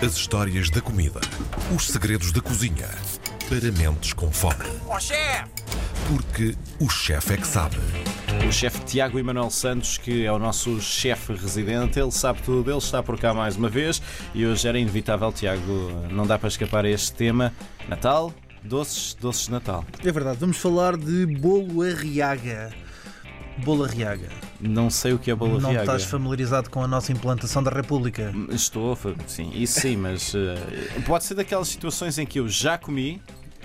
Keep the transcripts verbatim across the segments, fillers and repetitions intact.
As histórias da comida, os segredos da cozinha, para mentes com fome. Oh, chefe! Porque o chefe é que sabe. O chefe Tiago Emanuel Santos, que é o nosso chefe residente, ele sabe tudo, ele está por cá mais uma vez e hoje era inevitável, Tiago, não dá para escapar a este tema. Natal, doces, doces de Natal. É verdade, vamos falar de bolo Arriaga. Bolo Arriaga. Não sei o que é bolo Arriaga. Não estás familiarizado com a nossa implantação da República? Estou, sim, isso sim, mas uh, pode ser daquelas situações em que eu já comi,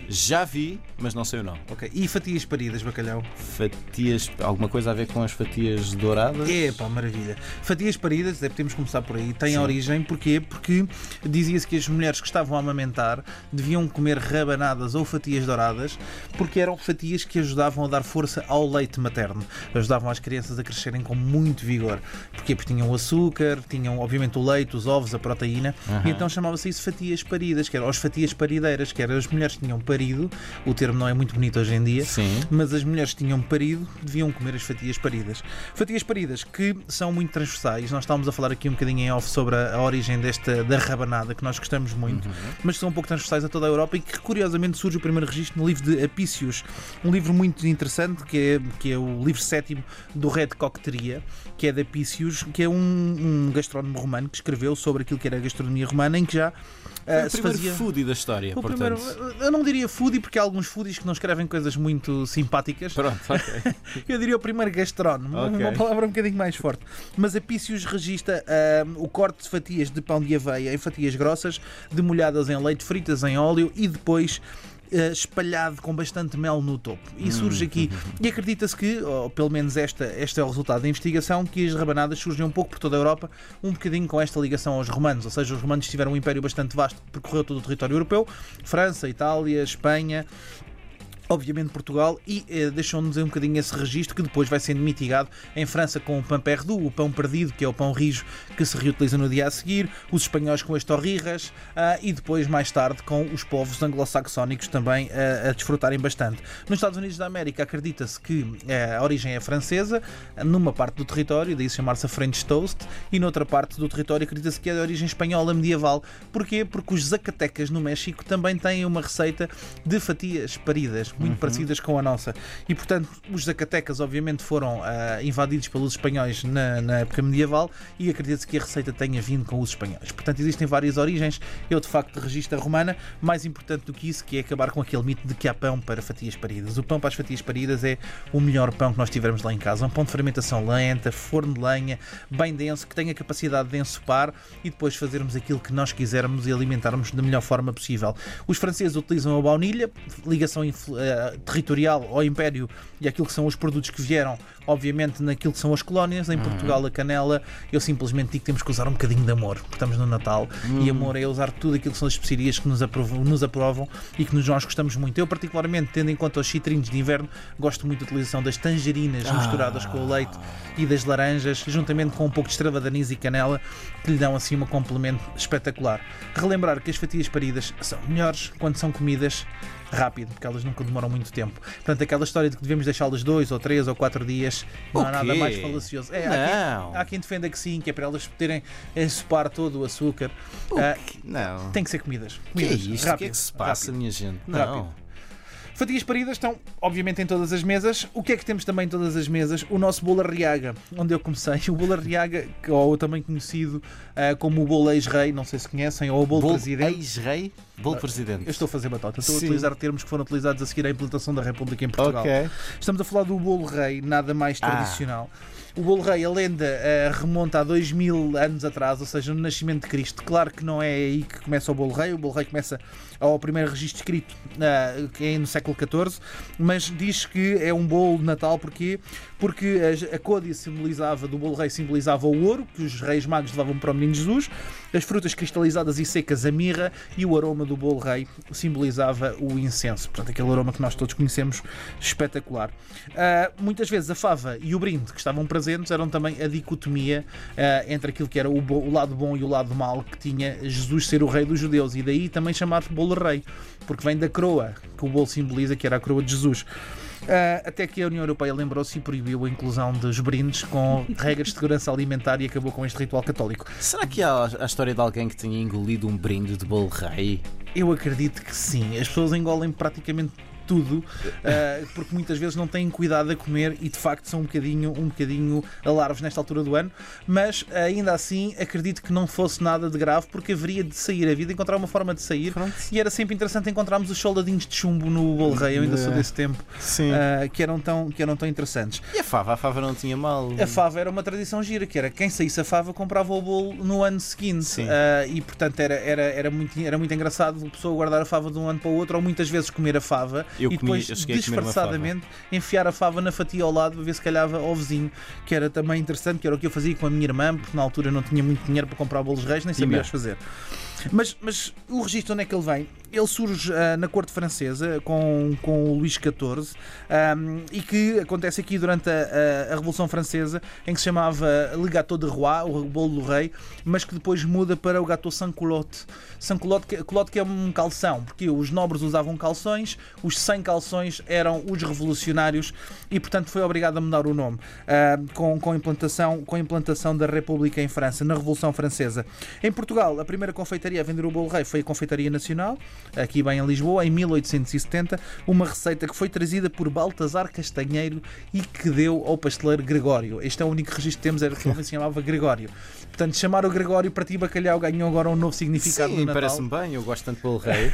já vi, mas não sei o nome. Ok, e fatias paridas, bacalhau? Fatias, alguma coisa a ver com as fatias douradas? É, pá, maravilha. Fatias paridas, é, podemos começar por aí. Tem sim. Origem, porquê? Porque dizia-se que as mulheres que estavam a amamentar deviam comer rabanadas ou fatias douradas, porque eram fatias que ajudavam a dar força ao leite materno. Ajudavam as crianças a crescerem com muito vigor. Porquê? Porque tinham açúcar, tinham, obviamente, o leite, os ovos, a proteína, uhum. E então chamava-se isso fatias paridas, que eram as fatias parideiras, que eram as mulheres que tinham parido, o termo não é muito bonito hoje em dia, sim. Mas as mulheres que tinham parido deviam comer as fatias paridas. Fatias paridas que são muito transversais, nós estávamos a falar aqui um bocadinho em off sobre a, a origem desta da rabanada, que nós gostamos muito, uhum. Mas que são um pouco transversais a toda a Europa e que curiosamente surge o primeiro registro no livro de Apicius, um livro muito interessante que é, que é o livro sétimo do De Re Coquinaria, que é de Apicius, que é um, um gastrónomo romano que escreveu sobre aquilo que era a gastronomia romana, em que já uh, se fazia... O primeiro foodie da história, o portanto. Primeiro, eu não diria foodie, porque há alguns foodies que não escrevem coisas muito simpáticas. Pronto, ok. Eu diria o primeiro gastrónomo, okay. Uma palavra um bocadinho mais forte. Mas Apicius registra uh, o corte de fatias de pão de aveia em fatias grossas, demolhadas em leite, fritas em óleo e depois Uh, espalhado com bastante mel no topo. E surge aqui, e acredita-se que, ou pelo menos este esta é o resultado da investigação, que as rabanadas surgem um pouco por toda a Europa, um bocadinho com esta ligação aos romanos, ou seja, os romanos tiveram um império bastante vasto que percorreu todo o território europeu, França, Itália, Espanha, obviamente Portugal, e eh, deixou-nos um bocadinho esse registro que depois vai sendo mitigado em França com o pain perdu, o pão perdido, que é o pão rijo que se reutiliza no dia a seguir, os espanhóis com as torrijas uh, e depois mais tarde com os povos anglo-saxónicos também uh, a desfrutarem bastante. Nos Estados Unidos da América acredita-se que uh, a origem é francesa, numa parte do território, daí se chamar-se French Toast, e noutra parte do território acredita-se que é de origem espanhola medieval. Porquê? Porque os zacatecas no México também têm uma receita de fatias paridas, muito uhum. parecidas com a nossa. E, portanto, os zacatecas, obviamente, foram uh, invadidos pelos espanhóis na, na época medieval e acredita-se que a receita tenha vindo com os espanhóis. Portanto, existem várias origens. Eu, de facto, registro a romana. Mais importante do que isso, que é acabar com aquele mito de que há pão para fatias paridas. O pão para as fatias paridas é o melhor pão que nós tivermos lá em casa. Um pão de fermentação lenta, forno de lenha, bem denso, que tenha a capacidade de ensopar e depois fazermos aquilo que nós quisermos e alimentarmos da melhor forma possível. Os franceses utilizam a baunilha, ligação influ- territorial ao Império e aquilo que são os produtos que vieram, obviamente, naquilo que são as colónias. Em Portugal, a canela. Eu simplesmente digo que temos que usar um bocadinho de amor, porque estamos no Natal, hum. e amor é usar tudo aquilo que são as especiarias que nos aprovam, nos aprovam e que nós gostamos muito. Eu, particularmente, tendo em conta os citrinhos de inverno, gosto muito da utilização das tangerinas ah. misturadas com o leite e das laranjas, juntamente com um pouco de estrava de anis e canela, que lhe dão assim um complemento espetacular. Relembrar que as fatias paridas são melhores quando são comidas rápido, porque elas nunca demoram muito tempo. Portanto, aquela história de que devemos deixá-las dois ou três ou quatro dias, não okay. há nada mais falacioso. É, há, quem, há quem defenda que sim, que é para elas poderem ensopar todo o açúcar. Uh, não. Tem que ser comidas. comidas. Que é isto? Rápido. O que é que se passa, rápido. Minha gente? Não. Rápido. Fatias paridas estão, obviamente, em todas as mesas. O que é que temos também em todas as mesas? O nosso bolo Arriaga, onde eu comecei. O bolo Arriaga, ou também conhecido uh, como o bolo ex-rei, não sei se conhecem, ou o bolo, bolo presidente. Ex-rei? Bolo presidente. Eu estou a fazer batota, estou sim. a utilizar termos que foram utilizados a seguir à implantação da República em Portugal. Okay. Estamos a falar do bolo rei, nada mais ah. tradicional. O bolo rei, a lenda uh, remonta a dois mil anos atrás, ou seja, no nascimento de Cristo. Claro que não é aí que começa o bolo rei. O bolo rei começa ao primeiro registro escrito, uh, que é no século catorze, mas diz que é um bolo de Natal. Porquê? Porque a, a côdea simbolizava, do bolo rei simbolizava o ouro, que os reis magos levavam para o menino Jesus, as frutas cristalizadas e secas, a mirra, e o aroma do bolo rei simbolizava o incenso. Portanto, aquele aroma que nós todos conhecemos, espetacular. Uh, muitas vezes a fava e o brinde, que estavam presentes, eram também a dicotomia uh, entre aquilo que era o, bo- o lado bom e o lado mau, que tinha Jesus ser o rei dos judeus, e daí também chamar-se bolo rei, porque vem da coroa, que o bolo simboliza, que era a coroa de Jesus. Uh, até que a União Europeia lembrou-se e proibiu a inclusão dos brindes com regras de segurança alimentar e acabou com este ritual católico. Será que há a história de alguém que tenha engolido um brinde de bolo rei? Eu acredito que sim. As pessoas engolem praticamente tudo, uh, porque muitas vezes não têm cuidado a comer e de facto são um bocadinho, um bocadinho alarves nesta altura do ano, mas ainda assim acredito que não fosse nada de grave, porque haveria de sair a vida, encontrar uma forma de sair. Pronto. E era sempre interessante encontrarmos os soldadinhos de chumbo no bolo rei, eu ainda sou desse tempo, uh, que, eram tão, que eram tão interessantes. E a fava? A fava não tinha mal? A fava era uma tradição gira, que era quem saísse a fava comprava o bolo no ano seguinte, uh, e portanto era, era, era, muito, era muito engraçado a pessoa guardar a fava de um ano para o outro, ou muitas vezes comer a fava. Eu e depois, comi, disfarçadamente, a enfiar a fava na fatia ao lado para ver se calhava ao vizinho, que era também interessante, que era o que eu fazia com a minha irmã, porque na altura não tinha muito dinheiro para comprar bolos reis, nem sabia os fazer. Mas, mas o registro, onde é que ele vem? Ele surge uh, na corte francesa com, com o Luís quatorze, um, e que acontece aqui durante a, a, a Revolução Francesa, em que se chamava Le Gâteau de Roi, o bolo do rei, mas que depois muda para o Gâteau sans culotte. Sans culotte, que, culotte que é um calção, porque os nobres usavam calções, os sem calções eram os revolucionários, e portanto foi obrigado a mudar o nome, uh, com, com, a implantação, com a implantação da República em França, na Revolução Francesa. Em Portugal, a primeira confeitaria a vender o bolo rei foi a Confeitaria Nacional, aqui bem em Lisboa, em mil oitocentos e setenta, uma receita que foi trazida por Baltasar Castanheiro e que deu ao pasteleiro Gregório. Este é o único registro que temos, era que ele se chamava Gregório. Portanto, chamar o Gregório para ti bacalhau ganhou agora um novo significado. Sim, no Natal. Parece-me bem, eu gosto tanto de bolo rei.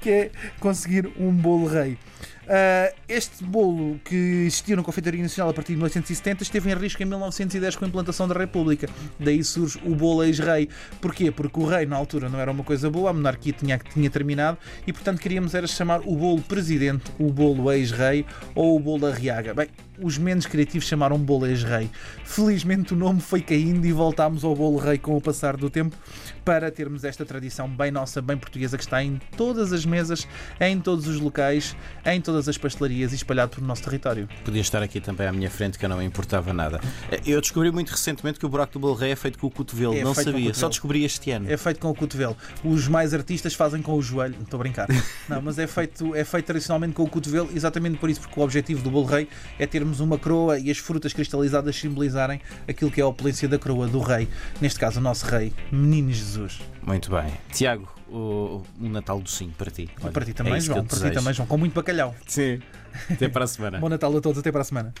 Que é conseguir um bolo rei. Uh, este bolo, que existiu na Confeitaria Nacional a partir de mil oitocentos e setenta, esteve em risco em mil novecentos e dez com a implantação da República. Daí surge o bolo ex-rei. Porquê? Porque o rei na altura não era uma coisa boa, a monarquia tinha, tinha terminado e portanto queríamos era chamar o bolo presidente, o bolo ex-rei ou o bolo Arriaga. Bem, os menos criativos chamaram bolo ex-rei. Felizmente o nome foi caindo e voltámos ao bolo rei com o passar do tempo, para termos esta tradição bem nossa, bem portuguesa, que está em todas as mesas, em todos os locais, em todas todas as pastelarias e espalhado pelo nosso território. Podia estar aqui também à minha frente, que eu não me importava nada. Eu descobri muito recentemente que o buraco do bolo rei é feito com o cotovelo. É, não sabia, cotovelo. Só descobri este ano. É feito com o cotovelo. Os mais artistas fazem com o joelho. Estou a brincar. Não, mas é feito, é feito tradicionalmente com o cotovelo, exatamente por isso, porque o objetivo do bolo rei é termos uma coroa e as frutas cristalizadas simbolizarem aquilo que é a opulência da coroa do rei. Neste caso, o nosso rei, Menino Jesus. Muito bem. Tiago, o, o Natal docinho para ti. Olha, para ti também, é João. Para ti também, João. Com muito bacalhau. Sim. Até para a semana. Bom Natal a todos. Até para a semana.